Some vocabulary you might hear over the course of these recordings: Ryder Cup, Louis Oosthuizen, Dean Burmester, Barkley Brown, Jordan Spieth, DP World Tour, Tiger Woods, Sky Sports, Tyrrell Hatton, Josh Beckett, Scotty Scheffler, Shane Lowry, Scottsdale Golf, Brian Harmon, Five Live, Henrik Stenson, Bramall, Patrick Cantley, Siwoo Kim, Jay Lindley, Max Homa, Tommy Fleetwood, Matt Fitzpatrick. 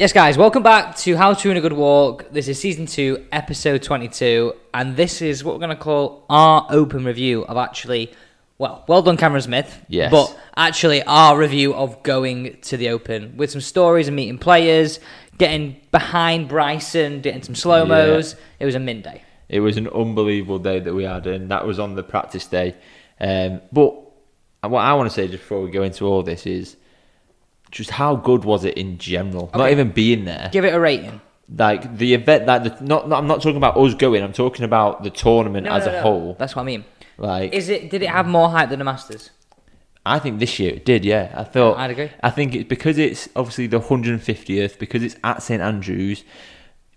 Yes, guys, welcome back to How to Win a Good Walk. This is Season 2, Episode 22, and this is what we're going to call our open review of actually, well done Cameron Smith, yes, but actually our review of going to the Open with some stories and meeting players, getting behind Bryson, getting some slow-mos. Yeah. It was a mint day. It was an unbelievable day that we had, and that was on the practice day. But what I want to say just before we go into all this is, just how good was it in general? Okay. Not even being there. Give it a rating. Like the event, I'm not talking about us going. I'm talking about the tournament as a whole. That's what I mean. Like, did it have more hype than the Masters? I think this year it did. Yeah, I'd agree. I think it's because it's obviously the 150th, because it's at St Andrews,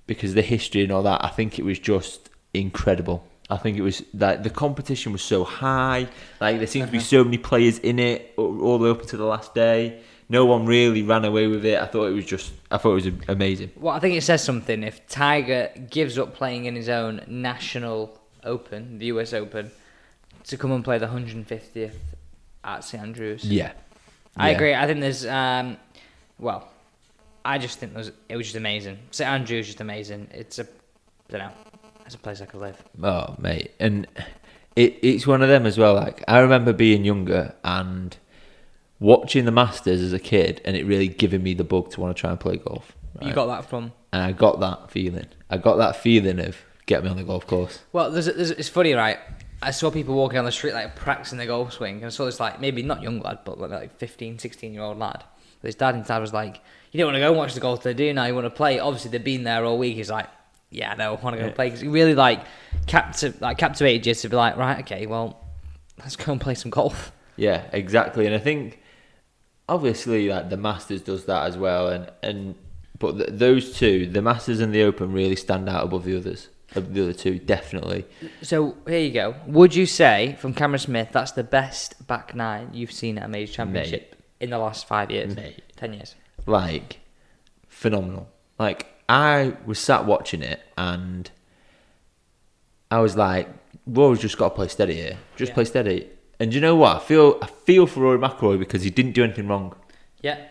because of the history and all that. I think it was just incredible. I think it was like the competition was so high. Like there seemed to be so many players in it all the way up until the last day. No one really ran away with it. I thought it was amazing. Well, I think it says something. If Tiger gives up playing in his own national open, the US Open, to come and play the 150th at St Andrews. Yeah. I agree. I think there's, I just think it was just amazing. St Andrews is just amazing. It's a, I don't know, it's a place I could live. Oh, mate. And it's one of them as well. Like, I remember being younger and watching the Masters as a kid, and it really giving me the bug to want to try and play golf. Right? You got that from? And I got that feeling. Of get me on the golf course. Well, it's funny, right? I saw people walking on the street, like, practicing their golf swing, and I saw this, like, maybe not young lad, but like 15, 16-year-old lad. But his dad was like, you don't want to go and watch the golf they do now, you want to play. Obviously, they've been there all week. He's like, yeah, no, I want to go play. Because he really, like, captivated you to be like, right, okay, well, let's go and play some golf. Yeah, exactly. And I think, obviously, like the Masters does that as well, but those two, the Masters and the Open, really stand out above the others. The other two, definitely. So here you go. Would you say from Cameron Smith that's the best back nine you've seen at a major championship in the last 5 years, 10 years? Like phenomenal. Like I was sat watching it and I was like, Rory's just got to play steady here. Play steady. And you know what? I feel for Rory McIlroy because he didn't do anything wrong. Yeah.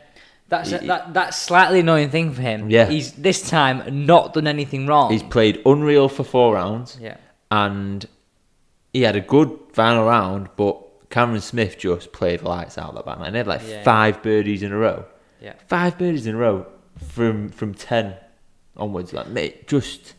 That's slightly annoying thing for him. Yeah. He's this time not done anything wrong. He's played unreal for 4 rounds. Yeah. And he had a good final round, but Cameron Smith just played the lights out that back nine. He had 5 birdies in a row. Yeah. 5 birdies in a row from 10 onwards. Like, mate, just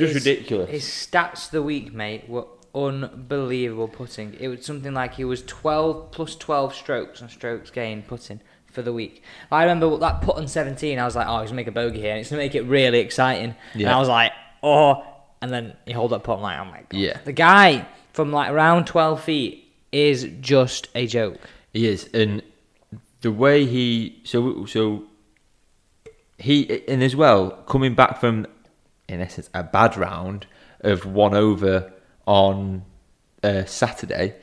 ridiculous. His stats of the week, mate, were unbelievable putting. It was something like he was 12 plus 12 strokes on strokes gained putting for the week. I remember that putt on 17, I was like, oh, he's going to make a bogey here, and it's going to make it really exciting. Yeah. And I was like, oh, and then he holds that putt, I'm like, oh my God. Yeah. The guy from like around 12 feet is just a joke. He is, and the way he, he, and as well, coming back from, in essence, a bad round of 1 over on Saturday,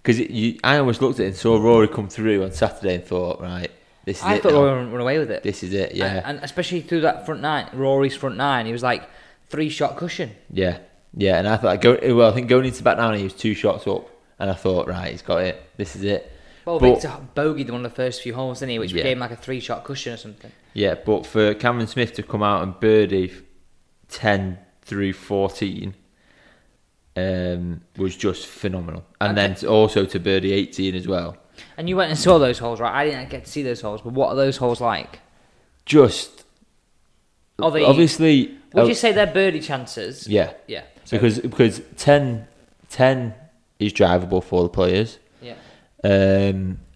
because I almost looked at it and saw Rory come through on Saturday and thought, right, this is it. I thought Rory would run away with it. This is it, yeah. And especially through that front nine, Rory's front nine, he was like 3-shot cushion. Yeah, yeah. And I thought, I think going into back nine, he was 2 shots up, and I thought, right, he's got it. This is it. Well, Victor bogeyed one of the first few holes, didn't he, which became like a 3-shot cushion or something. Yeah, but for Cameron Smith to come out and birdie 10 through 14... was just phenomenal, and then also to birdie 18 as well. And you went and saw those holes, right? I didn't get to see those holes, but what are those holes like? Just obviously. Would you say they're birdie chances? Yeah, yeah. So. Because 10 is drivable for the players. Yeah.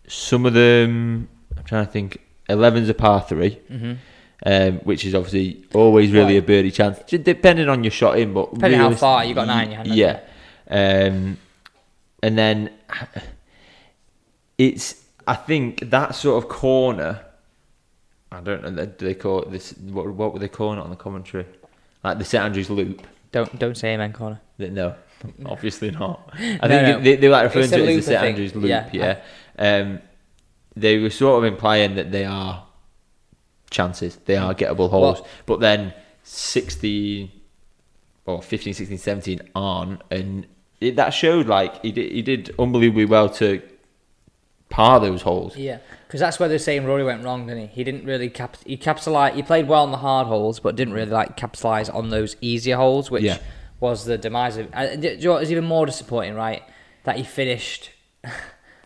Some of them, I'm trying to think. 11's a par 3. Mm-hmm. Which is obviously always really a birdie chance, depending on your shot in. But depending how far you got 9 in your hand. Yeah, and then it's. I think that sort of corner. I don't know. Do they call it this? What were they calling it on the commentary? Like the St Andrews Loop. Don't say amen corner. No, obviously not. I think they like referring to it as the St Andrews Loop. Yeah. They were sort of implying that they are chances, they are gettable holes, but then 16 or 15, 16, 17 on, and that showed like he did unbelievably well to par those holes. Yeah, Because that's where they're saying Rory went wrong, didn't he? He didn't really he played well on the hard holes, but didn't really capitalise on those easier holes, which was the demise of. You know, it was even more disappointing, right? That he finished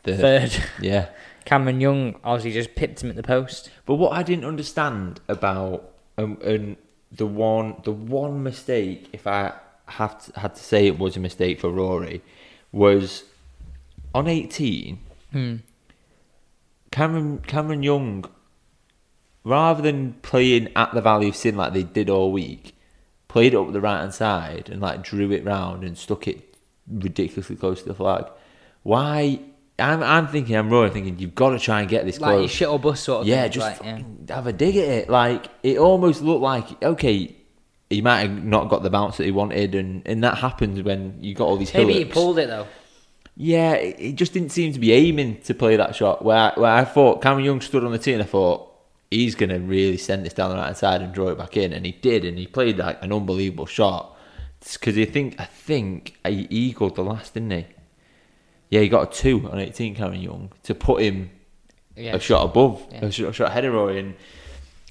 third. Yeah. Cameron Young obviously just pipped him at the post. But what I didn't understand about the one mistake, if I had to say it was a mistake for Rory, was on 18. Cameron Young, rather than playing at the Valley of Sin like they did all week, played up the right hand side and drew it round and stuck it ridiculously close to the flag. Why? I'm thinking you've got to try and get this close. Like your shit or bust sort of thing. Have a dig at it. It almost looked like, okay, he might have not got the bounce that he wanted, and that happens when you got all these hillocks. Maybe he pulled it though. Yeah, it just didn't seem to be aiming to play that shot. Where I thought Cameron Young stood on the tee and I thought, he's going to really send this down the right side and draw it back in. And he did, and he played an unbelievable shot. Because I think he eagled the last, didn't he? Yeah, he got a 2 on 18, Cameron Young, to put him a shot above, a shot ahead of Rory. And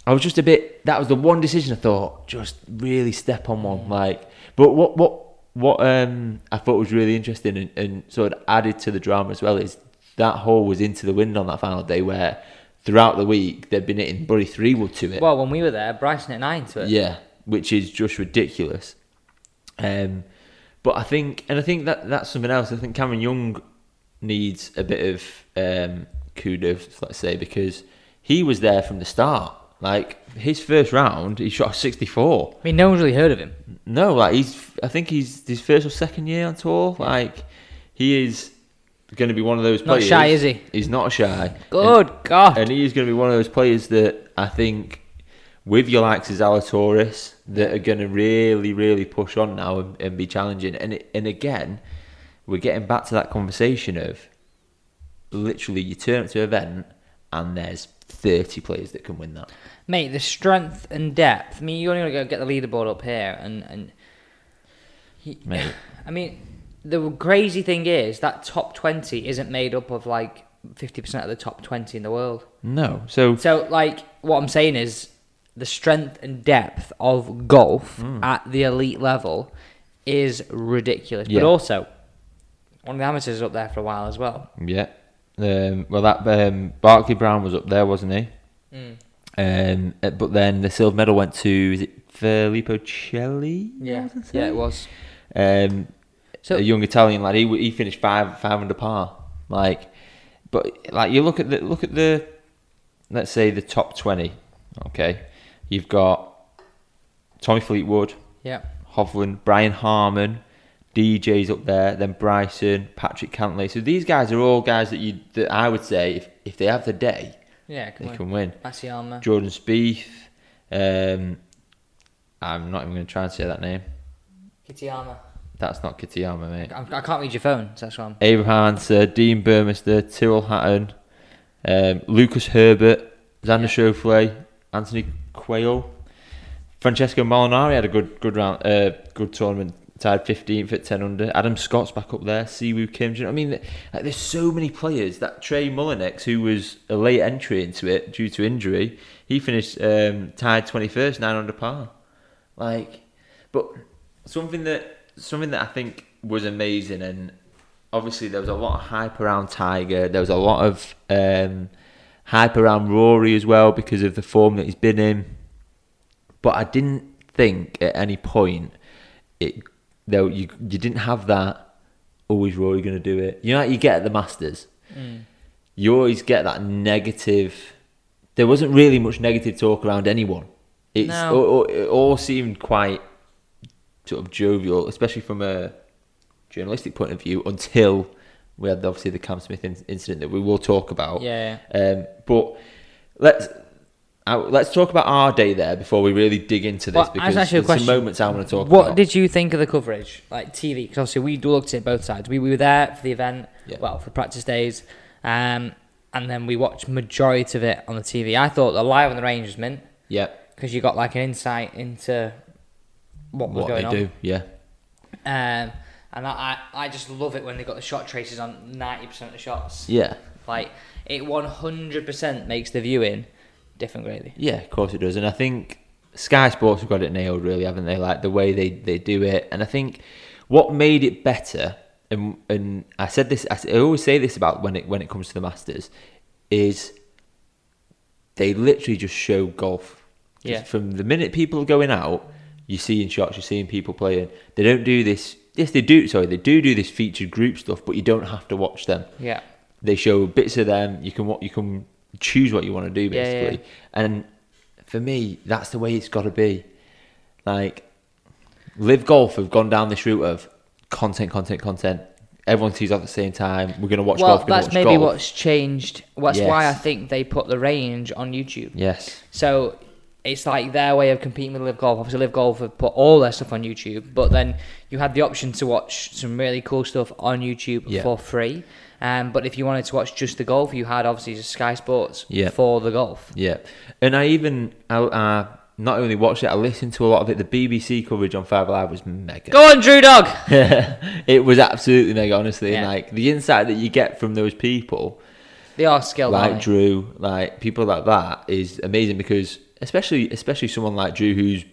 I was just a bit... That was the one decision I thought, just really step on one. But what I thought was really interesting and sort of added to the drama as well is that hole was into the wind on that final day, where throughout the week they'd been hitting bloody 3-wood to it. Well, when we were there, Bryson hit 9 to it. Yeah, which is just ridiculous. But I think that's something else. I think Cameron Young needs a bit of kudos, let's say, because he was there from the start. His first round, he shot a 64. I mean, no one's really heard of him. No, I think he's his first or second year on tour. He is going to be one of those players. Not shy, is he? He's not shy. Good God. And he is going to be one of those players that I think, with your likes as Zalatoris, that are going to really, really push on now and be challenging. And again, we're getting back to that conversation of literally you turn up to an event and there's 30 players that can win that. Mate, the strength and depth. I mean, you're only going to go get the leaderboard up here. Mate. I mean, the crazy thing is that top 20 isn't made up of 50% of the top 20 in the world. No. So what I'm saying is the strength and depth of golf at the elite level is ridiculous. Yeah. But also, one of the amateurs is up there for a while as well. Yeah. Barkley Brown was up there, wasn't he? But then the silver medal went to, is it Filippo Celli? Yeah, it was. A young Italian lad. He finished five under par. But you look at the, let's say the top 20. Okay, you've got Tommy Fleetwood. Yeah. Hovland, Brian Harmon. DJ's up there, then Bryson, Patrick Cantley. So these guys are all guys that I would say if they have the day, they can win. Massey Jordan Spieth. I'm not even going to try and say that name. Kitayama. That's not Kitayama, mate. I can't read your phone, so that's why. Abraham Answer, Dean Burmester, Tyrrell Hatton, Lucas Herbert, Xander Schauffele, Anthony Quayle, Francesco Molinari had a good round, good tournament. Tied 15th at 10 under. Adam Scott's back up there. Siwoo Kim. Do you know what I mean? There's so many players. That Trey Mullinex, who was a late entry into it due to injury, he finished tied 21st, 9 under par. But something that I think was amazing, and obviously there was a lot of hype around Tiger. There was a lot of hype around Rory as well because of the form that he's been in. But I didn't think at any point though you didn't have that, always Rory going to do it. You know, you get at the Masters. You always get that negative. There wasn't really much negative talk around anyone. It all seemed quite sort of jovial, especially from a journalistic point of view, until we had obviously the Cam Smith incident that we will talk about. Yeah. But let's talk about our day there before we really dig into this, because there's some moments I want to talk about. What did you think of the coverage, TV? Because obviously we looked at both sides. We were there for the event, for practice days, and then we watched majority of it on the TV. I thought the live on the range was mint. Yeah. Because you got an insight into what was going on. What they do, yeah. And I just love it when they got the shot traces on 90% of the shots. Yeah. Like, it 100% makes the viewing different greatly. Yeah, of course it does. And I think Sky Sports have got it nailed, really, haven't they? Like, the way they do it. And I think what made it better, and I said this, I always say this about when it comes to the Masters, is they literally just show golf. Yeah. From the minute people are going out, you're seeing shots, you're seeing people playing. They don't do this. Yes, they do. Sorry, they do this featured group stuff, but you don't have to watch them. Yeah. They show bits of them. You can choose what you want to do, basically. Yeah, yeah. And for me, that's the way it's got to be. Like, LIV Golf have gone down this route of content. Everyone tees off at the same time. We're going to watch golf. Well, that's maybe golf. What's changed. That's why I think they put the range on YouTube. Yes. So it's like their way of competing with LIV Golf. Obviously, LIV Golf have put all their stuff on YouTube, but then you had the option to watch some really cool stuff on YouTube for free. But if you wanted to watch just the golf, you had obviously just Sky Sports for the golf. Yeah. And I not only watched it, I listened to a lot of it. The BBC coverage on Five Live was mega. Go on, Drew Dog! It was absolutely mega, honestly. Yeah. And like, the insight that you get from those people... They are skilled, like Drew, like people like that, is amazing because... Especially someone like Drew, who's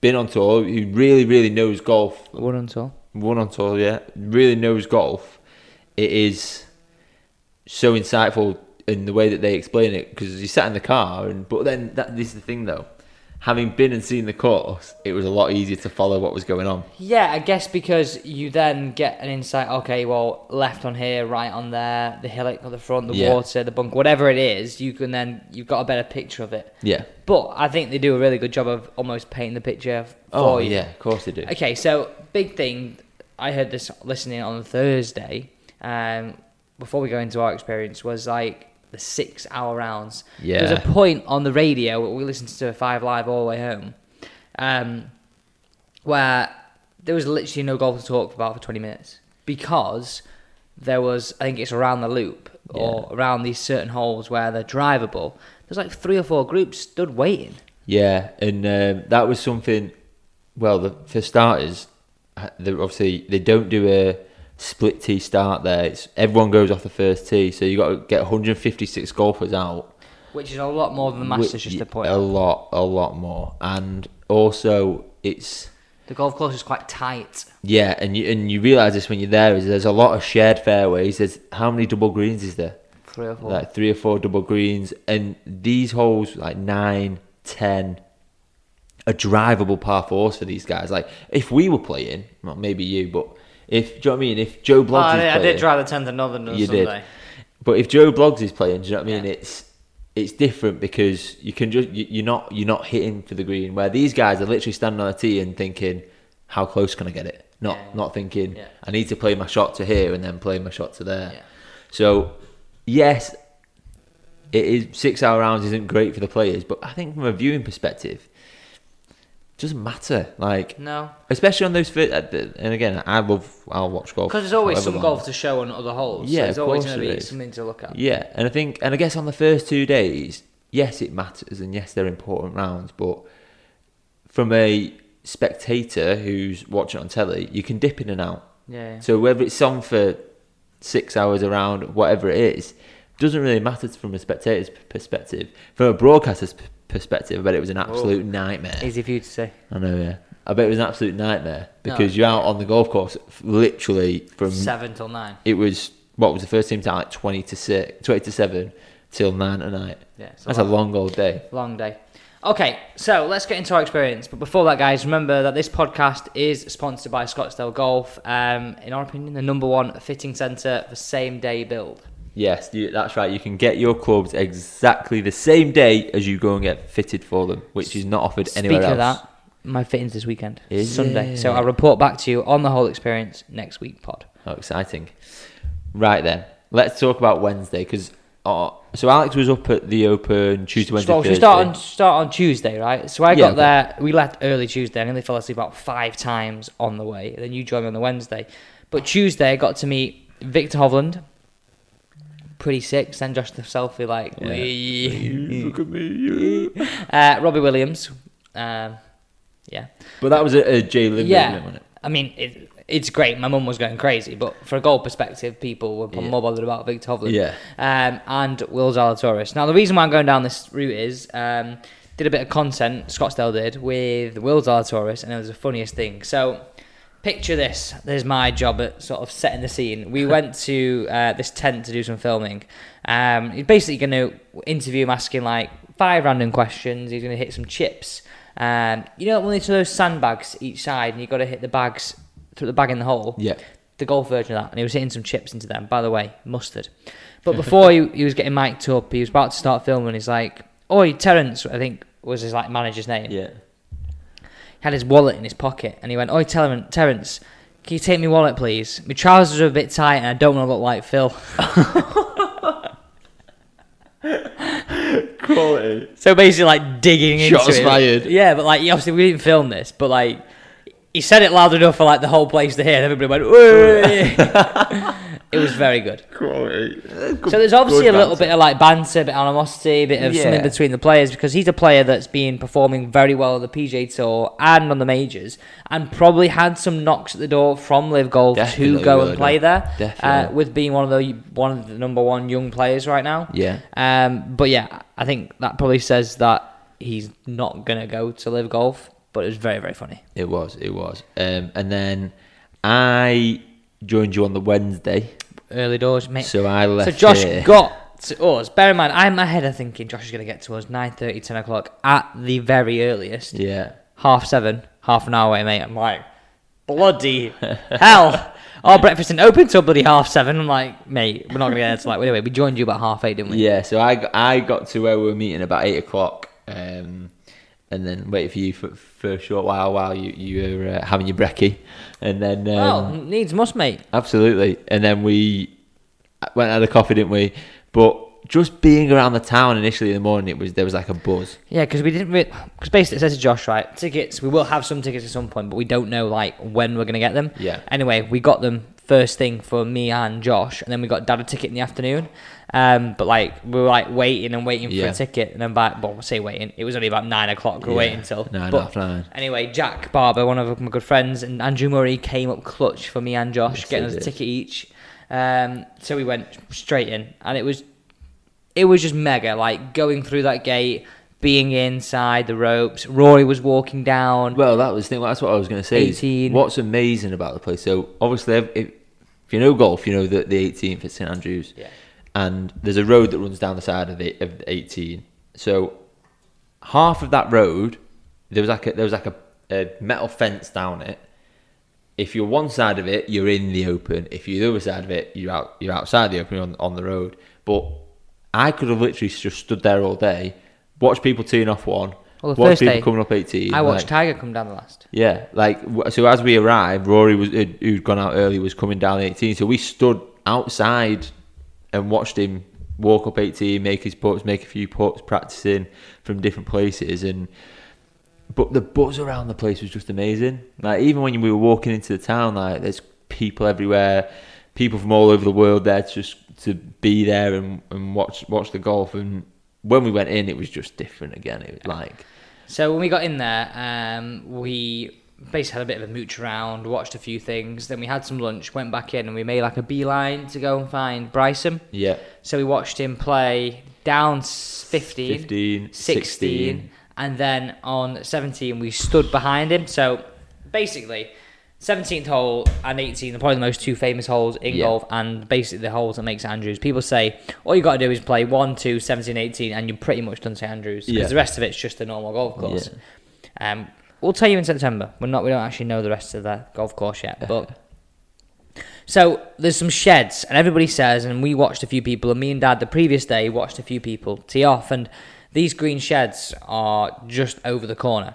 been on tour, who really, really knows golf. One on tour, yeah. Really knows golf. It is so insightful in the way that they explain it, because you sat in the car, but then this is the thing, though. Having been and seen the course, it was a lot easier to follow what was going on. Yeah, I guess because you then get an insight, okay, well, left on here, right on there, the hillock on the front, the water, the bunker, whatever it is, you've got a better picture of it. Yeah. But I think they do a really good job of almost painting the picture for you. Oh, yeah, of course they do. Okay, so big thing, I heard this listening on Thursday, before we go into our experience, was like, the 6-hour rounds. Yeah. There's a point on the radio, we listened to Five Live all the way home, where there was literally no golf to talk about for 20 minutes because there was, I think it's around the loop or around these certain holes where they're drivable. There's like 3 or 4 groups stood waiting. Yeah, and that was something, for starters, obviously they don't do a split tee start there. It's everyone goes off the first tee, so you got to get 156 golfers out, which is a lot more than the Masters. Just a point. A lot more, and also it's the golf course is quite tight. Yeah, and you realise this when you're there. Is there's a lot of shared fairways. There's how many double greens is there? 3 or 4. Like 3 or 4 double greens, and these holes like 9, 10. A drivable par fours for these guys. Like if we were playing, well, maybe you, but. If, do you know what I mean? If Joe Bloggs is playing... I did drive the 10th and Northern on Sunday. You did. But if Joe Bloggs is playing, do you know what I mean? Yeah. It's different because you can just, you're not hitting for the green, where these guys are literally standing on a tee and thinking, how close can I get it? Not thinking, I need to play my shot to here and then play my shot to there. Yeah. So, yes, it is 6-hour rounds isn't great for the players, but I think from a viewing perspective... doesn't matter, like no, especially on those. And again, I'll watch golf because there's always some golf to show on other holes. Yeah, so there's always going to be something to look at. Yeah, and I guess on the first 2 days, yes, it matters, and yes, they're important rounds. But from a spectator who's watching on telly, you can dip in and out. Yeah. So whether it's on for 6 hours around, whatever it is, doesn't really matter from a spectator's perspective. From a broadcaster's perspective, I bet it was an absolute nightmare. Easy for you to say. I know, yeah. I bet it was an absolute nightmare because you're out on the golf course literally from 7 till 9. It was the first team time, like 20 to 7 till 9 at night. Yeah, that's a long old day. Long day. Okay, so let's get into our experience. But before that, guys, remember that this podcast is sponsored by Scottsdale Golf. In our opinion, the #1 fitting centre for same-day build. Yes, that's right. You can get your clubs exactly the same day as you go and get fitted for them, which is not offered anywhere else. Speaking of that, my fitting's this weekend, Sunday. So I'll report back to you on the whole experience next week, pod. Oh, exciting. Right then, let's talk about Wednesday. So Alex was up at the Open Tuesday, Wednesday, Thursday. Start on Tuesday, right? So I got there, we left early Tuesday, and I nearly fell asleep about 5 times on the way. And then you joined me on the Wednesday. But Tuesday, I got to meet Victor Hovland. Pretty sick. Send Josh the selfie like, look at me. Robbie Williams. But that was a Jay Lindley, wasn't it? I mean, it, it's great. My mum was going crazy, but for a goal perspective, people were more bothered about Victor Hovland and Will Zalatoris. Now, the reason why I'm going down this route is did a bit of content, Scottsdale did, with Will Zalatoris, and it was the funniest thing. So, picture this. There's my job at sort of setting the scene. We went to this tent to do some filming. He's basically going to interview him, asking like 5 random questions. He's going to hit some chips. You know, when it's those sandbags each side, and you've got to hit the bags, through the bag in the hole. Yeah. The golf version of that. And he was hitting some chips into them. By the way, mustard. But before he was getting mic'd up, he was about to start filming. He's like, "Oi, Terence," I think was his like manager's name. Yeah. Had his wallet in his pocket, and he went, "Oi, Terence, can you take me wallet, please? My trousers are a bit tight, and I don't want to look like Phil." Quality. So basically, like, digging into it. Shots fired. Yeah, but, like, obviously, we didn't film this, but, like, he said it loud enough for, like, the whole place to hear, and everybody went, "Whoa!" It was very good. Quality. So there's obviously a little bit of like banter, a bit of animosity, a bit of something between the players, because he's a player that's been performing very well on the PGA Tour and on the majors, and probably had some knocks at the door from LIV Golf to go and play there, with being one of the #1 young players right now. Yeah. But yeah, I think that probably says that he's not gonna go to LIV Golf. But it was very, very funny. It was. And then I joined you on the Wednesday. Early doors, mate. So I left. So Josh got to us. Bear in mind, I'm ahead of thinking Josh is going to get to us 9:30, 10 o'clock at the very earliest. Yeah. 7:30, half an hour away, mate. I'm like, bloody hell. Our breakfast isn't open till bloody 7:30. I'm like, mate, we're not going to get there till like, anyway, we joined you about 8:30, didn't we? Yeah, so I got to where we were meeting about 8 o'clock. And then waited for you for a short while you were having your brekkie. And then... well, needs must, mate. Absolutely. And then we went and had a coffee, didn't we? But just being around the town initially in the morning, there was like a buzz. Yeah, because we didn't really... Because basically it says to Josh, right, tickets, we will have some tickets at some point, but we don't know like when we're going to get them. Yeah. Anyway, we got them first thing for me and Josh, and then we got Dad a ticket in the afternoon. But like we were like waiting for a ticket, and then it was only about 9 o'clock we were waiting till 9:30. Anyway, Jack Barber, one of my good friends, and Andrew Murray came up clutch for me and Josh, getting us a ticket each. So we went straight in, and it was just mega. Like going through that gate, being inside the ropes. Rory was walking down. Well, that was the thing. That's what I was going to say. 18. What's amazing about the place? So obviously, if you know golf, you know that the 18th at St Andrews. Yeah. And there's a road that runs down the side of the 18. So half of that road, there was like a metal fence down it. If you're one side of it, you're in the open. If you're the other side of it, you're outside the open, you're on the road. But I could have literally just stood there all day, watched people teeing off one. Well, the first day, coming up 18. I watched Tiger come down the last. Yeah, like so. As we arrived, Rory who'd gone out early was coming down the 18. So we stood outside and watched him walk up 18, make his putts, make a few putts, practicing from different places. But the buzz around the place was just amazing. Like even when we were walking into the town, like there's people everywhere, people from all over the world there just to be there and watch the golf. And when we went in, it was just different again. It was like so when we got in there, we basically had a bit of a mooch around, watched a few things, then we had some lunch, went back in, and we made like a beeline to go and find Bryson. Yeah. So we watched him play down 15, 16, and then on 17 we stood behind him. So basically 17th hole and 18 are probably the most two famous holes in golf, and basically the holes that make St Andrews. People say all you got to do is play 1, 2, 17, 18 and you're pretty much done St Andrews, because the rest of it's just a normal golf course. Yeah. We'll tell you in September. We don't actually know the rest of the golf course yet. But so there's some sheds, and everybody says, and we watched a few people, and me and Dad the previous day watched a few people tee off, and these green sheds are just over the corner.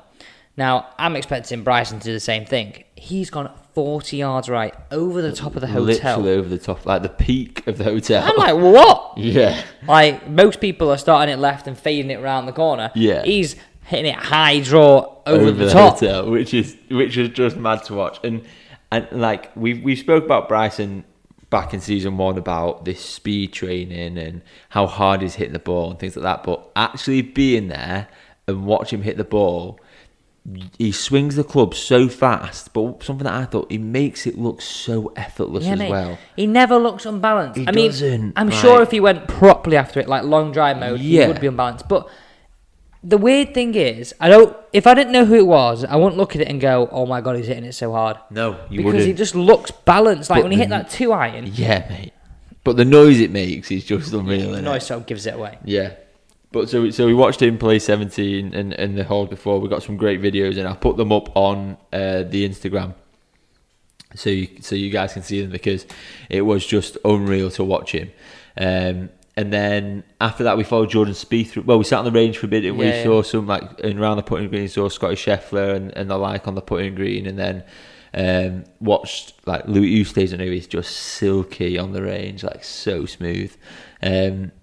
Now, I'm expecting Bryson to do the same thing. He's gone 40 yards right over the top of the hotel. Literally over the top, like the peak of the hotel. I'm like, what? Yeah. Like, most people are starting it left and fading it round the corner. Yeah. He's hitting it high draw over the top, hotel, which is just mad to watch. And like we spoke about Bryson back in season 1 about this speed training and how hard he's hitting the ball and things like that. But actually being there and watching him hit the ball, he swings the club so fast, but something that I thought, he makes it look so effortless as well. He never looks unbalanced. I mean, I'm sure if he went properly after it, like long drive mode, he would be unbalanced. But the weird thing is, if I didn't know who it was, I wouldn't look at it and go, "Oh my god, he's hitting it so hard." No, you wouldn't. Because he just looks balanced. Like, but when he hit that 2-iron. Yeah, mate. But the noise it makes is just unreal. The noise sort of gives it away. Yeah. But so we watched him play 17 in the hole before. We got some great videos, and I put them up on the Instagram, so you guys can see them, because it was just unreal to watch him. And then after that, we followed Jordan Spieth. Well, we sat on the range for a bit, and we saw some, like, and around the putting green, saw Scotty Scheffler and the like on the putting green, and then watched, like, Louis Oosthuizen, and who is just silky on the range, like, so smooth.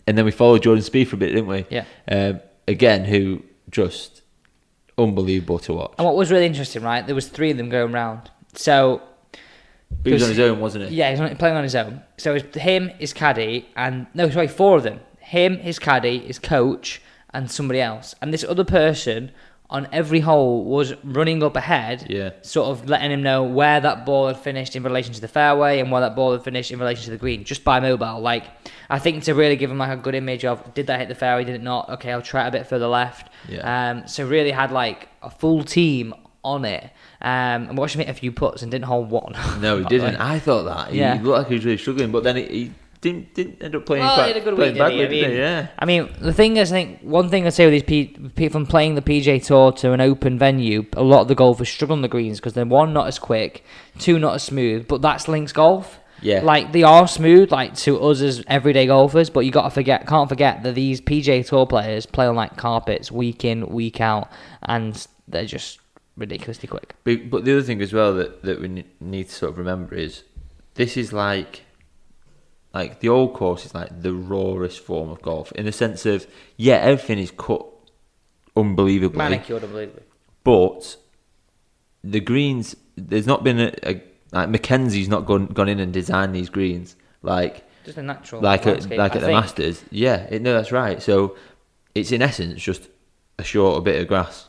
And then we followed Jordan Spieth for a bit, didn't we? Yeah. Again, who just unbelievable to watch. And what was really interesting, right? There was three of them going round. So he was on his own, wasn't he? Yeah, he was playing on his own. So it was him, his caddy, and four of them. Him, his caddy, his coach, and somebody else. And this other person on every hole was running up ahead, sort of letting him know where that ball had finished in relation to the fairway and where that ball had finished in relation to the green, just by mobile. Like, I think to really give him, like, a good image of, did that hit the fairway, did it not? Okay, I'll try it a bit further left. Yeah. So really had, like, a full team on it. And watched him hit a few putts and didn't hold one. No, he didn't. Like, I thought that. He looked like he was really struggling, but then he didn't end up playing back. He had a good week, didn't he? Yeah. I mean, the thing is, I think, one thing I'd say with these people from playing the PGA Tour to an open venue, a lot of the golfers struggle on the greens because they're, one, not as quick, two, not as smooth, but that's links golf. Yeah. Like, they are smooth, like, to us as everyday golfers, but you got to can't forget that these PGA Tour players play on, like, carpets week in, week out, and they're just ridiculously quick. But the other thing as well that we need to sort of remember is, this is like the old course is like the rawest form of golf, in the sense of, everything is cut unbelievably, manicured unbelievably, but the greens, there's not been a like, Mackenzie's not gone in and designed these greens, like, just a natural landscape, like at the Masters. That's right. So it's in essence just a shorter bit of grass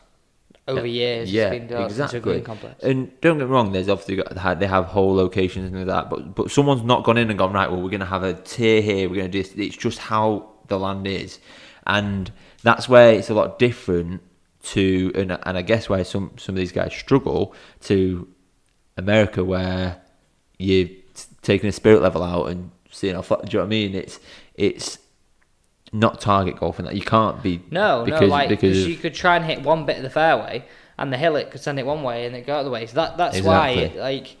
over years. Exactly. Green complex. And don't get me wrong, there's obviously they have whole locations and that, but someone's not gone in and gone, right, well, we're going to have a tier here, we're going to do this. It's just how the land is, and that's where it's a lot different to, and I guess why some of these guys struggle to America, where you're taking a spirit level out and seeing how flat. Do you know what I mean? It's not target golf and that. You can't be... because you could try and hit one bit of the fairway and the hill, it could send it one way and it go the other way. So that's exactly why, like,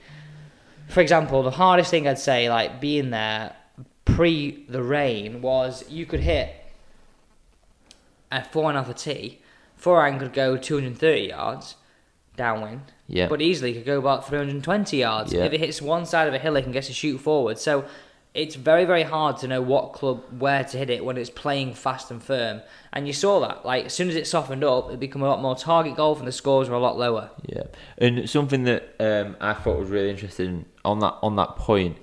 for example, the hardest thing I'd say, like, being there pre the rain, was you could hit a 4-iron off a tee, 4-iron could go 230 yards downwind, but easily could go about 320 yards. If it hits one side of a hill, it can get to shoot forward. So it's very, very hard to know what club, where to hit it when it's playing fast and firm. And you saw that. Like, as soon as it softened up, it became a lot more target golf and the scores were a lot lower. Yeah. And something that I thought was really interesting on that point,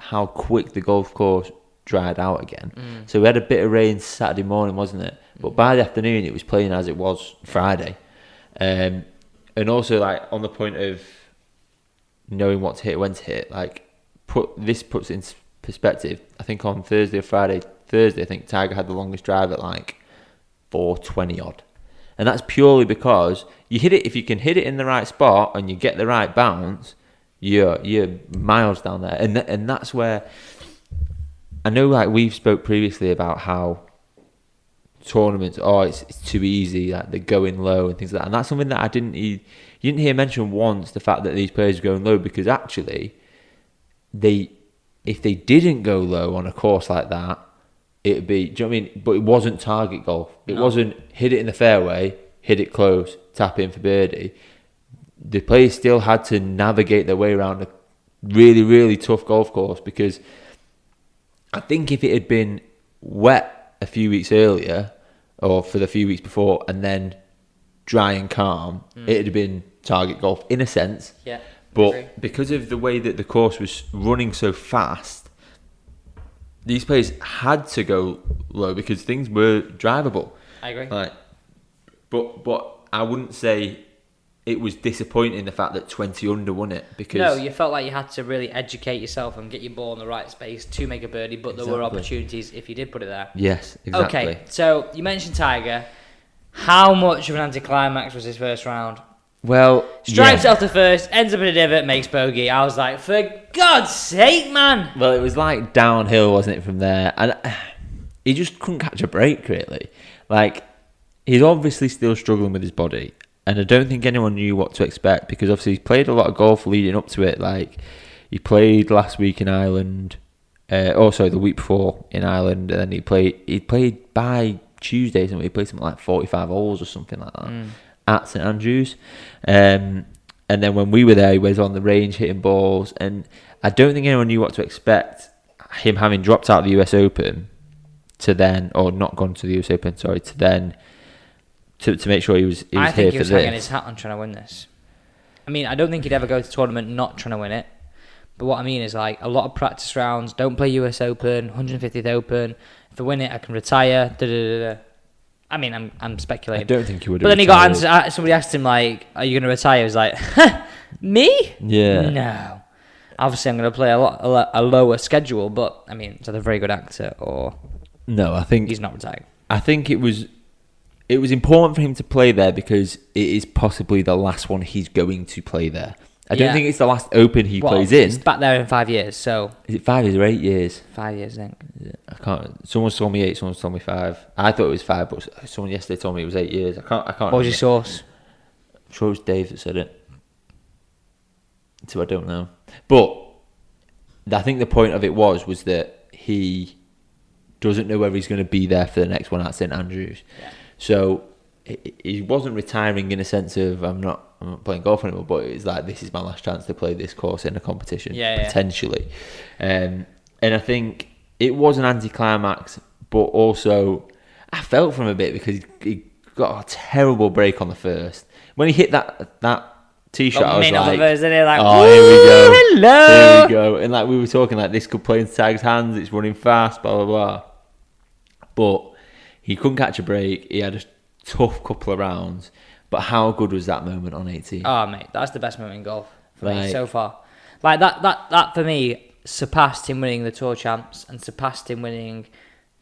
how quick the golf course dried out again. So we had a bit of rain Saturday morning, wasn't it? But by the afternoon, it was playing as it was Friday. And also, like, on the point of knowing what to hit, when to hit, like, puts it into perspective. I think on Thursday, I think Tiger had the longest drive at like 420 odd, and that's purely because you hit it. If you can hit it in the right spot and you get the right bounce, you're miles down there, and that's where I know, like, we've spoke previously about how tournaments, it's too easy, like they're going low and things like that, and that's something that you didn't hear mentioned once, the fact that these players are going low, because actually if they didn't go low on a course like that, it'd be, do you know what I mean? But it wasn't target golf. It wasn't hit it in the fairway, hit it close, tap in for birdie. The players still had to navigate their way around a really, really tough golf course, because I think if it had been wet a few weeks earlier, or for the few weeks before, and then dry and calm, it'd have been target golf in a sense. Yeah. But because of the way that the course was running so fast, these players had to go low because things were drivable. I agree. But I wouldn't say it was disappointing the fact that 20 under won it, because you felt like you had to really educate yourself and get your ball in the right space to make a birdie, but there were opportunities if you did put it there. Yes, exactly. Okay, so you mentioned Tiger. How much of an anticlimax was his first round? Well, stripes off the first, ends up in a divot, makes bogey. I was like, for God's sake, man. Well, it was like downhill, wasn't it, from there? And he just couldn't catch a break, really. Like, he's obviously still struggling with his body. And I don't think anyone knew what to expect, because obviously he's played a lot of golf leading up to it. Like, he played last week in Ireland. The week before in Ireland. And then he played by Tuesday, and he played something like 45 holes or something like that. Mm. At St Andrews, and then when we were there, he was on the range hitting balls, and I don't think anyone knew what to expect. Him having dropped out of the US Open to make sure he was here for this. I think he was hanging his hat on trying to win this. I mean, I don't think he'd ever go to the tournament not trying to win it. But what I mean is, like, a lot of practice rounds. Don't play US Open, 150th Open. If I win it, I can retire. I mean, I'm speculating. I don't think he would. But then he got answered. Somebody asked him, like, "Are you going to retire?" He was like, "Me? Yeah, no. Obviously, I'm going to play a lower schedule." But I mean, is that a very good actor? Or no, I think he's not retiring. I think it was important for him to play there because it is possibly the last one he's going to play there. I don't think it's the last Open plays in. He's back there in 5 years. So is it 5 years or 8 years? 5 years, I think. Yeah, I can't. Someone's told me 8. Someone's told me 5. I thought it was 5, but someone yesterday told me it was 8 years. I can't. What was your source? I'm sure it was Dave that said it. So I don't know. But I think the point of it was that he doesn't know whether he's going to be there for the next one at St Andrews. Yeah. So he wasn't retiring in a sense of I'm not playing golf anymore, but it's like, this is my last chance to play this course in a competition, potentially. Yeah. And I think it was an anticlimax, but also I felt for him a bit because he got a terrible break on the first. When he hit that tee shot, I was like, here we go. And like we were talking, like, this could play into Tiger's hands, it's running fast, blah, blah, blah. But he couldn't catch a break. He had a tough couple of rounds. But how good was that moment on 18? Oh, mate, that's the best moment in golf for me so far. Like, that for me surpassed him winning the Tour Champs and surpassed him winning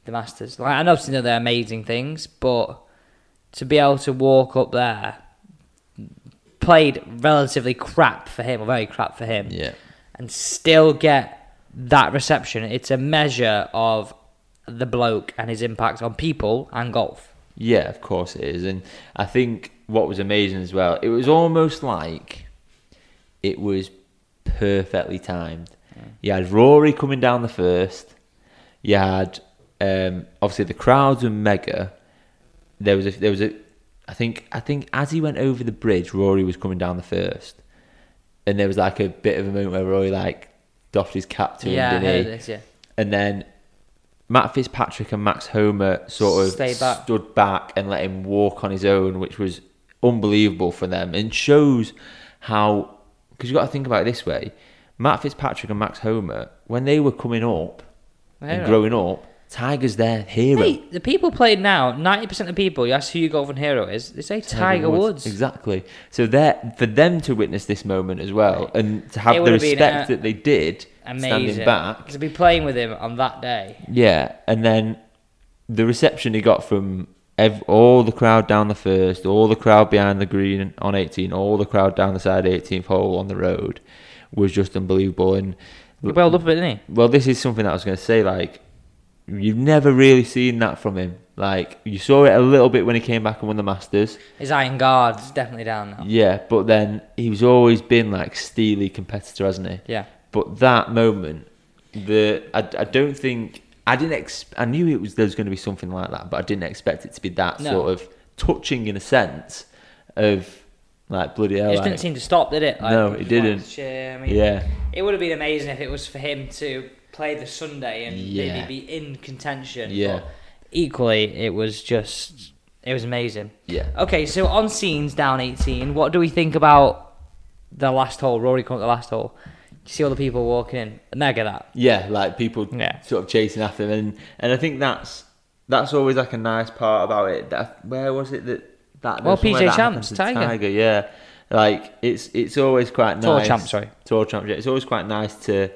the Masters. Like, I obviously know they're amazing things, but to be able to walk up there, played relatively crap for him, or very crap for him, and still get that reception, it's a measure of the bloke and his impact on people and golf. Yeah, of course it is. And I think what was amazing as well, it was almost like it was perfectly timed. Yeah. You had Rory coming down the first. You had obviously the crowds were mega. I think as he went over the bridge, Rory was coming down the first, and there was like a bit of a moment where Rory like doffed his cap to him. Yeah, I heard this. Yeah, and then Matt Fitzpatrick and Max Homa stood back and let him walk on his own, which was unbelievable for them, and shows how, because you've got to think about it this way, Matt Fitzpatrick and Max Homa, when they were coming up and growing up, Tiger's their hero. Hey, the people played now, 90% of people, you ask who your golden hero is, they say Tiger Woods. Exactly. So for them to witness this moment as well, right, and to have the respect that they did, amazing, standing back. To be playing with him on that day. Yeah, and then the reception he got from all the crowd down the first, all the crowd behind the green on 18, all the crowd down the side 18th hole on the road was just unbelievable. And he welled up a bit, didn't he? Well, this is something that I was going to say, like, you've never really seen that from him. Like, you saw it a little bit when he came back and won the Masters. His iron guard's definitely down now. Yeah, but then he's always been like steely competitor, hasn't he? Yeah. But that moment, I knew there was going to be something like that, but I didn't expect it to be that sort of touching, in a sense of like, bloody hell. It just didn't seem to stop, did it? Like, no, it didn't. It would have been amazing if it was for him to play the Sunday and maybe be in contention. Yeah. But equally, it was amazing. Yeah. Okay, so on scenes down 18, what do we think about the last hole? Rory caught the last hole. You see all the people walking in, mega that. Yeah, like people sort of chasing after him, and I think that's always like a nice part about it. Where was it that? Well, PGA Champs, Tiger. Like, it's always quite nice. Tour champs, yeah. It's always quite nice to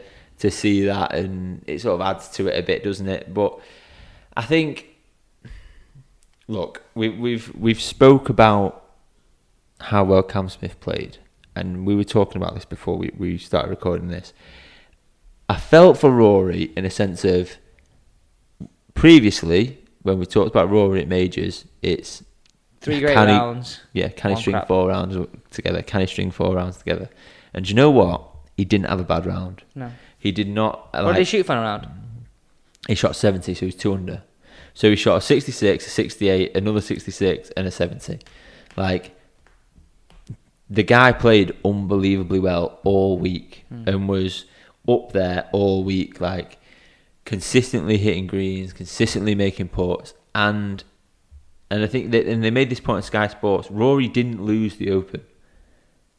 see that, and it sort of adds to it a bit, doesn't it? But I think, look, we've spoke about how well Cam Smith played, and we were talking about this before we started recording this. I felt for Rory in a sense of, previously, when we talked about Rory at majors, it's three great rounds. Yeah, can he string 4 rounds together? Can he string 4 rounds together? And do you know what? He didn't have a bad round. No. He did not. What did he shoot for a round? He shot 70, so he was 2 under. So he shot a 66, a 68, another 66, and a 70. Like, the guy played unbelievably well all week and was up there all week, like, consistently hitting greens, consistently making putts, and I think that, and they made this point on Sky Sports, Rory didn't lose the Open.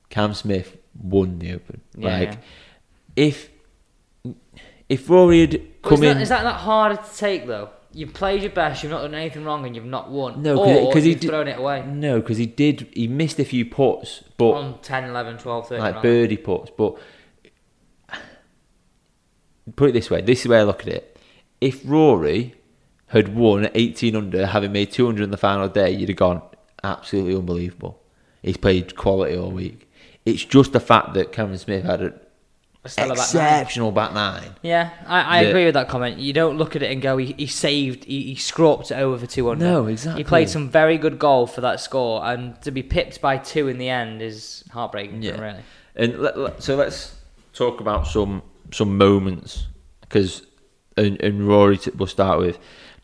Cam Smith won the Open. Yeah, like, yeah. If Rory had come in... Is that not harder to take, though? You've played your best, you've not done anything wrong, and you've not won. No, because he's thrown it away. No, because he did. He missed a few putts, but... On 10, 11, 12, 13. Like, birdie putts, but... Put it this way, this is where I look at it. If Rory had won at 18 under, having made 200 in the final day, you'd have gone, absolutely unbelievable. He's played quality all week. It's just the fact that Cameron Smith had an exceptional back nine. Yeah, I agree with that comment. You don't look at it and go, he scrapped it over for 200. No, exactly. He played some very good golf for that score, and to be pipped by 2 in the end is heartbreaking, really. And so let's talk about some moments, because and Rory we'll start with.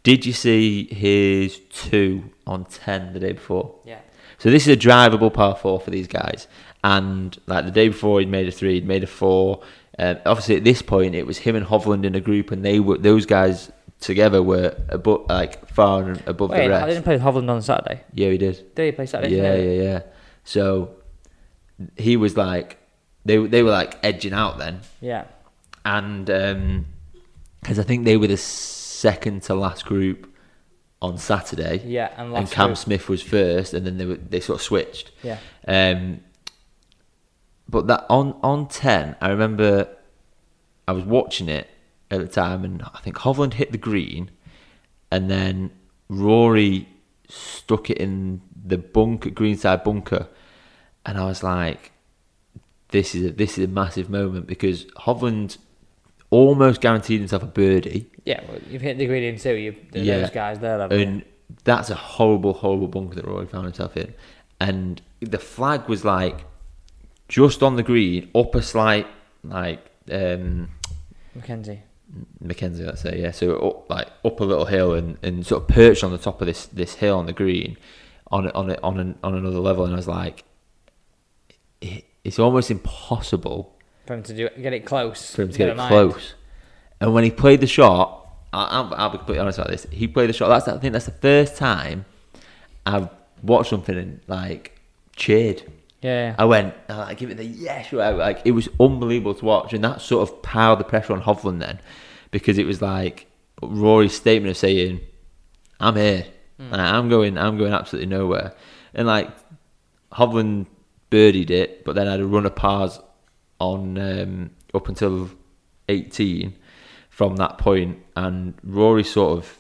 Did you see his 2 on 10 the day before? Yeah. So this is a drivable par 4 for these guys, and like the day before he'd made a 3, he'd made a 4. Obviously at this point it was him and Hovland in a group, and those guys together were above, like far and above the rest. I didn't play with Hovland on Saturday. Yeah, he did. Did he play Saturday? Yeah. So he was like they were like edging out then. Yeah. And because I think they were the second to last group on Saturday, and Cam Smith was first, and then they sort of switched. Yeah. But that on 10, I remember I was watching it at the time, and I think Hovland hit the green, and then Rory stuck it in the greenside bunker, and I was like, this is a massive moment, because Hovland almost guaranteed himself a birdie. Yeah, well, you've hit the green in 2, those guys there, haven't you? And that's a horrible, horrible bunker that Rory found himself in. And the flag was, like, just on the green, up a slight, like... Mackenzie, I'd say, yeah. So, up a little hill and sort of perched on the top of this hill on the green on another level. And I was like... It's almost impossible... For him to get it close. And when he played the shot, I'll be completely honest about this. He played the shot. I think that's the first time I've watched something and like cheered. Yeah. I went, I give it the yes. Like, it was unbelievable to watch, and that sort of piled the pressure on Hovland then, because it was like Rory's statement of saying, "I'm here. Like, I'm going absolutely nowhere." And like Hovland birdied it, but then I had a run of pars on up until 18 from that point, and Rory sort of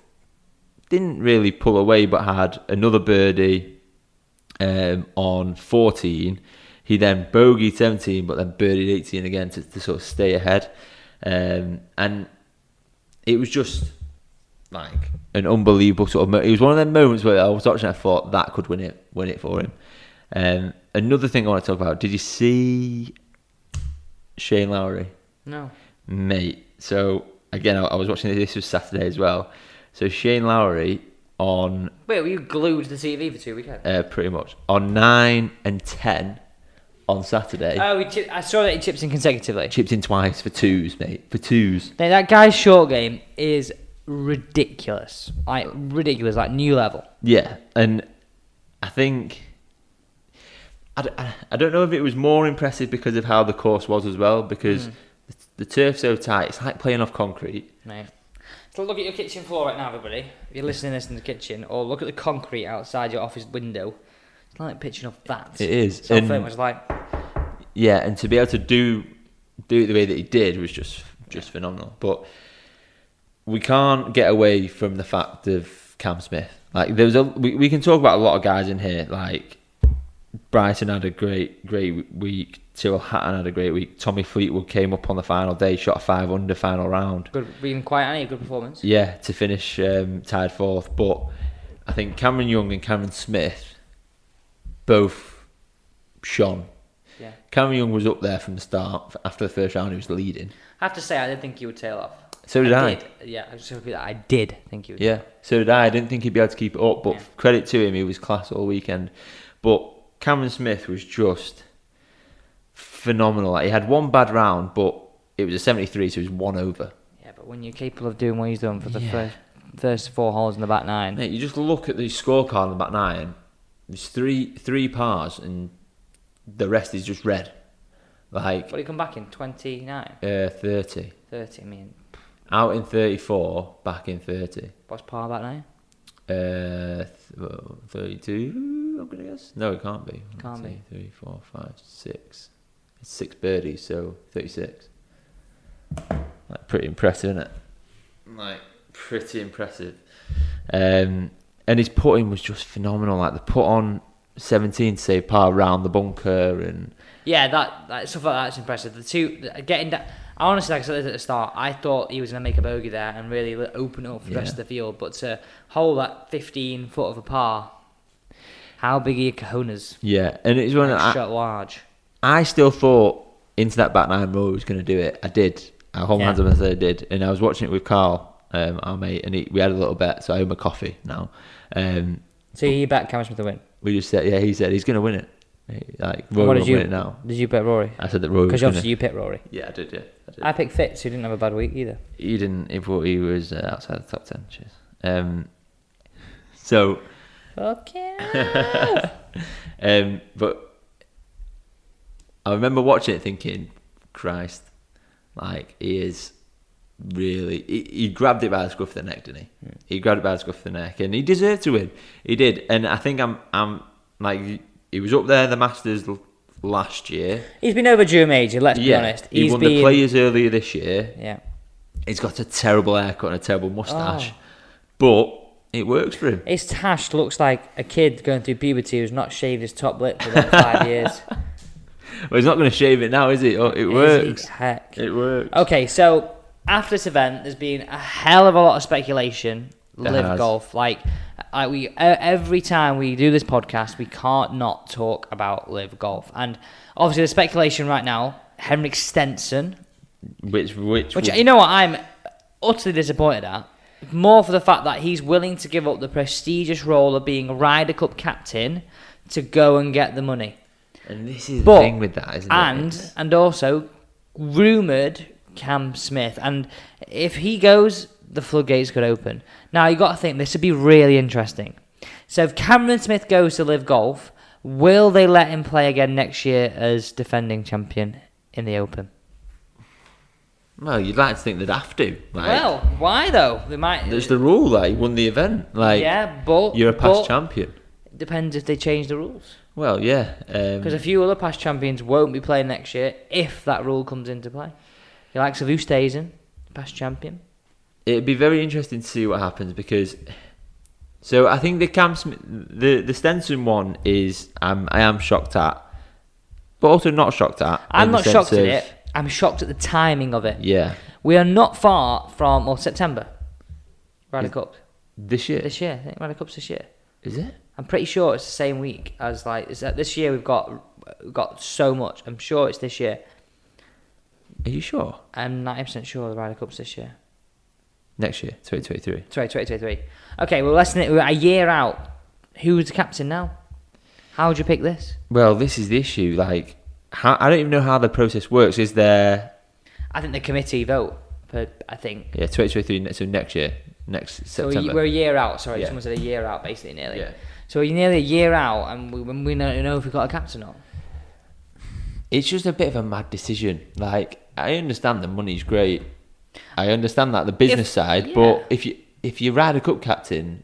didn't really pull away, but had another birdie on 14. He then bogeyed 17, but then birdied 18 again to sort of stay ahead, and it was just like an unbelievable sort of moment. It was one of them moments where I was watching, I thought that could win it for him. Another thing I want to talk about, did you see Shane Lowry? No. Mate, so again, I was watching this was Saturday as well. So Shane Lowry on... Wait, were you glued to the TV for 2 weekends? Pretty much. On 9 and 10 on Saturday. Oh, I saw that he chipped in consecutively. Chipped in twice for 2s, mate. For 2s. Now, that guy's short game is ridiculous. Like new level. Yeah, and I think... I don't know if it was more impressive because of how the course was as well, because the turf's so tight, it's like playing off concrete. Mate. So look at your kitchen floor right now, everybody. If you're listening to this in the kitchen, or look at the concrete outside your office window. It's like pitching off bats. It is. So it was like, yeah, and to be able to do it the way that he did was just phenomenal. But we can't get away from the fact of Cam Smith. Like we can talk about a lot of guys in here. Like Bryson had a great week. Tyrrell Hatton had a great week. Tommy Fleetwood came up on the final day, shot a 5-under final round. Good, being quite a good performance. Yeah, to finish tied fourth. But I think Cameron Young and Cameron Smith both shone. Yeah. Cameron Young was up there from the start. After the first round, he was leading. I have to say, I didn't think he would tail off. So did I. Yeah, I just hope that I did think he would. Yeah, so did I. I didn't think he'd be able to keep it up, but credit to him, he was class all weekend. But Cameron Smith was just phenomenal. Like, he had one bad round, but it was a 73, so he was one over. Yeah, but when you're capable of doing what he's done for the first four holes in the back nine. Mate, you just look at the scorecard in the back nine. There's three pars, and the rest is just red. Like, what did he come back in? 29? 30. 30, I mean. Out in 34, back in 30. What's par back nine? 32, I'm going to guess. No, it can't be. It can't be. 3, 4, 5, 6. It's 6 birdies, so 36. Like, pretty impressive, isn't it? Like, pretty impressive. And his putting was just phenomenal. Like, the put on 17 to save par round the bunker and... Yeah, that stuff like that's impressive. The two, getting that... Honestly, like I said at the start, I thought he was going to make a bogey there and really open up for the rest of the field. But to hold that 15 foot of a par, how big are your cojones? Yeah, and it was when I shot large. I still thought into that back nine, Rory was going to do it. I did. I hold my hands up and said I did. And I was watching it with Carl, our mate, and we had a little bet, so I owe him a coffee now. So you bet Cameron Smith to win? We just said, he said he's going to win it. Like Rory what did you win it now. Did you bet Rory? I said that Rory. Because obviously you picked Rory. Yeah, I did. Yeah, I did. I picked Fitz, who didn't have a bad week either. He didn't. He was outside the top 10. Cheers. So. Okay. But I remember watching it, thinking, Christ, like he is really. He grabbed it by the scruff of the neck, didn't he? Yeah. He grabbed it by the scruff of the neck, and he deserved to win. He did, and I think I'm like. He was up there the Masters last year. He's been overdue a major, let's be honest. He won the Players earlier this year. Yeah. He's got a terrible haircut and a terrible moustache. Oh. But it works for him. His tash looks like a kid going through puberty who's not shaved his top lip for about 5 years. Well, he's not going to shave it now, is he? It works. Heck. It works. Okay, so after this event, there's been a hell of a lot of speculation. LIV Golf, like we every time we do this podcast, we can't not talk about LIV Golf, and obviously the speculation right now, Henrik Stenson, which you know what, I'm utterly disappointed at, more for the fact that he's willing to give up the prestigious role of being Ryder Cup captain to go and get the money. And this is the thing with that, isn't it? And also rumoured Cam Smith, and if he goes, the floodgates could open. Now, you got to think, this would be really interesting. So if Cameron Smith goes to LIV Golf, will they let him play again next year as defending champion in the Open? Well, you'd like to think they'd have to. Like, well, why though? They might. There's the rule that he won the event. Like, yeah, but... You're a past champion. Depends if they change the rules. Well, yeah. Because a few other past champions won't be playing next year if that rule comes into play. The likes of Ustazen, past champion. It'd be very interesting to see what happens because, so I think the Cam Smith, the Stenson one is I am shocked at, but also not shocked at. I'm not shocked at it. I'm shocked at the timing of it. Yeah, we are not far from September. Ryder Cup this year. This year, I think Ryder Cup's this year. Is it? I'm pretty sure it's the same week as this year. We've got so much. I'm sure it's this year. Are you sure? I'm 90% sure the Ryder Cup's this year. Next year, 2023. 2023. Okay, well, listen, we're a year out. Who's the captain now? How would you pick this? Well, this is the issue. Like, I don't even know how the process works. Is there? I think the committee vote. But I think. Yeah, 2023. So next year, next September. So we're a year out. Sorry, someone said a year out, basically, nearly. Yeah. So we're nearly a year out, and we don't know if we've got a captain or not. It's just a bit of a mad decision. Like, I understand the money's great. I understand that the business side, but if you're Ryder Cup captain,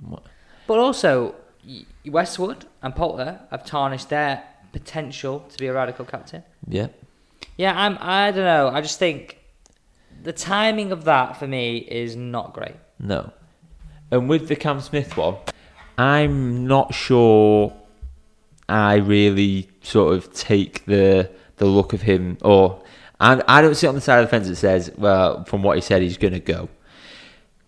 what? But also Westwood and Poulter have tarnished their potential to be a Ryder Cup captain. Yeah. Yeah, I don't know. I just think the timing of that for me is not great. No. And with the Cam Smith one, I'm not sure I really sort of take the look of him, or I don't sit on the side of the fence that says, well, from what he said, he's going to go.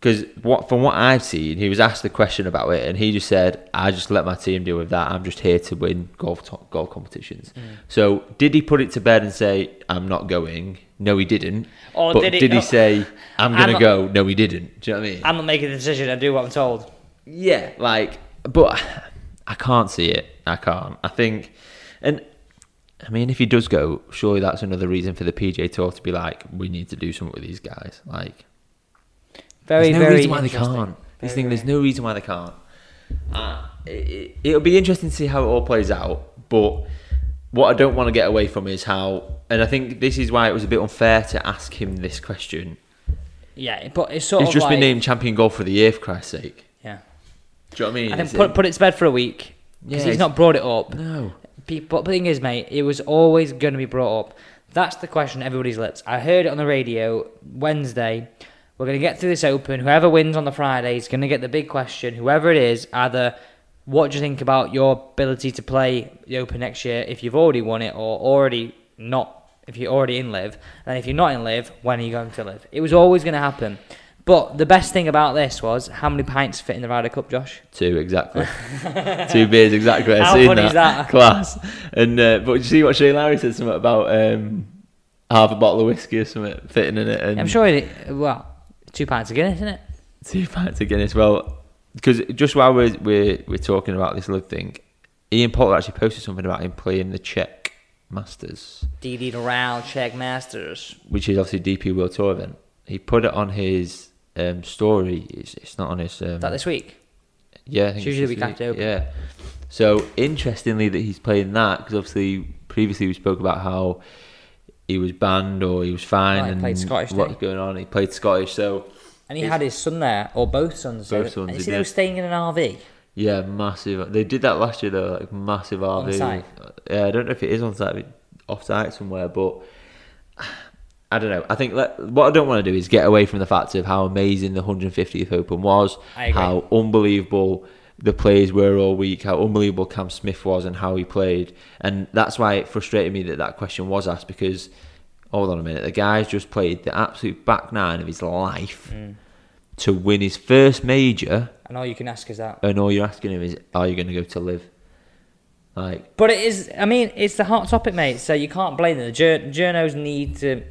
Because from what I've seen, he was asked the question about it, and he just said, I just let my team deal with that. I'm just here to win golf competitions. Mm. So did he put it to bed and say, I'm not going? No, he didn't. Or but did he say, I'm going to go? No, he didn't. Do you know what I mean? I'm not making the decision. I do what I'm told. Yeah, like, but I can't see it. I can't. I think, and I mean, if he does go, surely that's another reason for the PGA Tour to be like, we need to do something with these guys. Like, there's no reason why they can't. It'll be interesting to see how it all plays out. But what I don't want to get away from is how, and I think this is why it was a bit unfair to ask him this question. Yeah, but it's sort of. He's just been named champion golfer of the year, for Christ's sake. Yeah. Do you know what I mean? I think put it to bed for a week because he's not brought it up. No. But the thing is, mate, it was always going to be brought up. That's the question on everybody's lips. I heard it on the radio Wednesday. We're going to get through this Open. Whoever wins on the Friday is going to get the big question. Whoever it is, either what do you think about your ability to play the Open next year if you've already won it or already not, if you're already in LIV. And if you're not in LIV, when are you going to LIV? It was always going to happen. But the best thing about this was how many pints fit in the Ryder Cup, Josh? 2, exactly. 2 beers, exactly. How funny is that? Class. And, but did you see what Shane Lowry said something about half a bottle of whiskey or something fitting in it? And I'm sure it... Well... 2 pints of Guinness, isn't it? 2 pints of Guinness. Well, because just while we're talking about this LIV thing, Ian Poulter actually posted something about him playing the Czech Masters. DD around Czech Masters, which is obviously DP World Tour event. He put it on his story. It's not on his. That this week. Yeah, I think it's usually we can't do. Yeah. So interestingly, that he's playing that because obviously previously we spoke about how. He was banned or he was fined and played Scottish, what's going on. He played Scottish, so... And he had his son there, or both sons. Both sons, he said he was staying in an RV. Yeah, massive. They did that last year, though, like massive RV. On site. Yeah, I don't know if it is on site, off-site somewhere, but... I don't know. I think what I don't want to do is get away from the fact of how amazing the 150th Open was, how unbelievable the players were all week, how unbelievable Cam Smith was and how he played. And that's why it frustrated me that question was asked because, hold on a minute, the guy's just played the absolute back nine of his life to win his first major. And all you can ask is that. And all you're asking him is, are you going to go to LIV? Like, but it is, I mean, it's the hot topic, mate, so you can't blame them. The journos need to...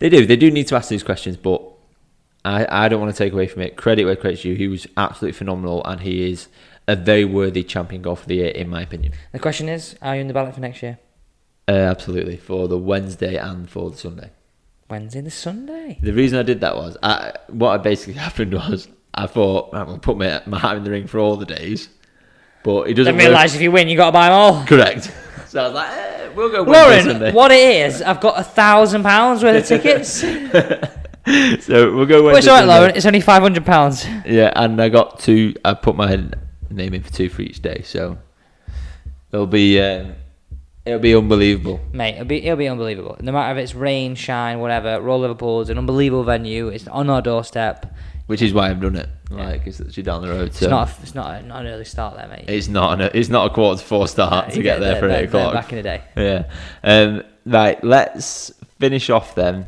They do need to ask these questions, but... I don't want to take away from it. Credit where credit's due. He was absolutely phenomenal, and he is a very worthy champion golfer of the year, in my opinion. The question is, are you in the ballot for next year? Absolutely, for the Wednesday and for the Sunday. Wednesday and the Sunday? The reason I did that was, what basically happened was, I thought, I'm going to put my hat in the ring for all the days, but it doesn't work. Then realise if you win, you got to buy them all. Correct. So I was like, we'll go Wednesday, Sunday. Lauren, what it is, I've got £1,000 worth of tickets. So we'll go. It's alright, Lauren. It's only £500. Yeah, and I put my name in for 2 for each day, so it'll be unbelievable, mate. It'll be unbelievable. No matter if it's rain, shine, whatever. Royal Liverpool's an unbelievable venue. It's on our doorstep, which is why I've done it. Like it's literally down the road. So. It's not an early start there, mate. It's not a 3:45 start to get there for 8:00 back in the day. Yeah. Right. Let's finish off then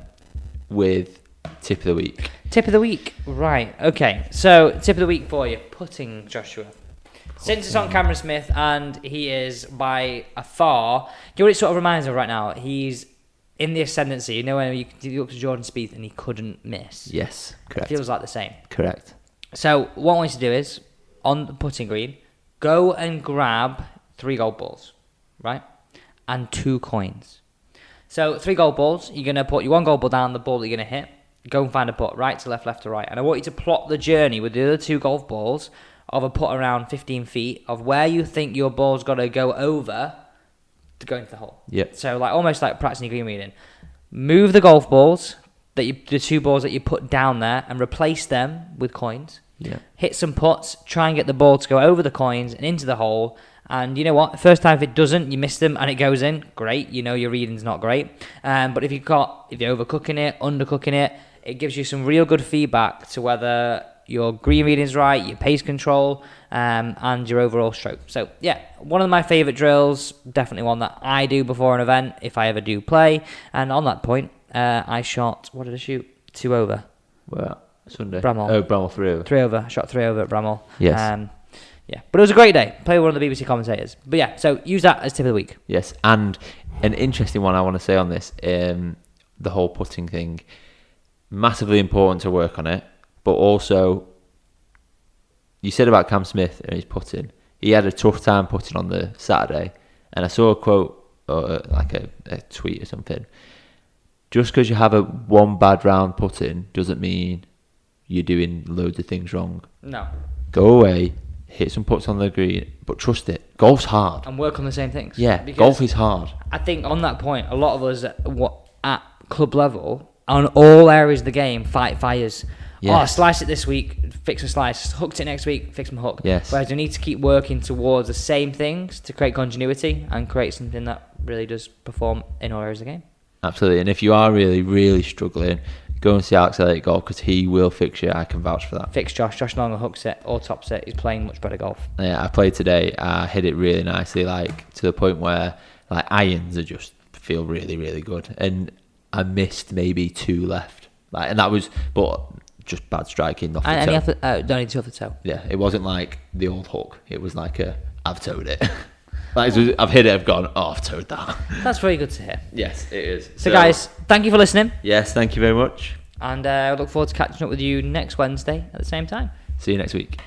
with. Tip of the week. Tip of the week. Right. Okay. So, tip of the week for you. Putting, Joshua. Since it's on Cameron Smith and he is by a far... Do you know what it sort of reminds me of right now? He's in the ascendancy. You know when you look to Jordan Spieth and he couldn't miss? Yes. Correct. It feels like the same. Correct. So, what I want you to do is, on the putting green, go and grab 3 gold balls. Right? And 2 coins. So, 3 gold balls. You're going to put your 1 gold ball down the ball that you're going to hit. Go and find a putt, right to left, left to right. And I want you to plot the journey with the other 2 golf balls of a putt around 15 feet of where you think your ball's got to go over to go into the hole. Yeah. So like almost like practicing your green reading. Move the golf balls, the 2 balls that you put down there, and replace them with coins. Yeah. Hit some putts, try and get the ball to go over the coins and into the hole. And you know what? First time if it doesn't, you miss them and it goes in. Great. You know your reading's not great. But if you're overcooking it, undercooking it, it gives you some real good feedback to whether your green reading's right, your pace control, and your overall stroke. So yeah, one of my favourite drills. Definitely one that I do before an event if I ever do play. And on that point, I shot. What did I shoot? 2 over. Well, Sunday. Bramall. Oh, Bramall 3 over. 3 over. I shot 3 over at Bramall. Yes. Yeah, but it was a great day. Played with one of the BBC commentators. But yeah, so use that as tip of the week. Yes, and an interesting one I want to say on this, the whole putting thing. Massively important to work on it, but also, you said about Cam Smith and his putting. He had a tough time putting on the Saturday, and I saw a quote, or like a tweet or something. Just because you have a one bad round putting doesn't mean you're doing loads of things wrong. No. Go away. Hit some putts on the green, but trust it. Golf's hard. And work on the same things. Yeah, golf is hard. I think on that point, a lot of us at club level, on all areas of the game, fight fires. Yes. Oh, I slice it this week, fix a slice. Hooked it next week, fix my hook. Yes. Whereas we need to keep working towards the same things to create continuity and create something that really does perform in all areas of the game. Absolutely. And if you are really, really struggling, go and see Alex Elliott golf because he will fix you. I can vouch for that. Fix Josh. Josh Long, a hook set or top set. He's playing much better golf. Yeah, I played today. I hit it really nicely, like to the point where like irons are just feel really, really good. And I missed maybe 2 left. Like, and that was, but just bad striking. Off the toe. Only 2 off the toe. Yeah, it wasn't like the old hook. It was like I've towed it. Like, I've hit it, I've gone, oh, I've towed that. That's very good to hear. Yes, it is. So, guys, thank you for listening. Yes, thank you very much. And I look forward to catching up with you next Wednesday at the same time. See you next week.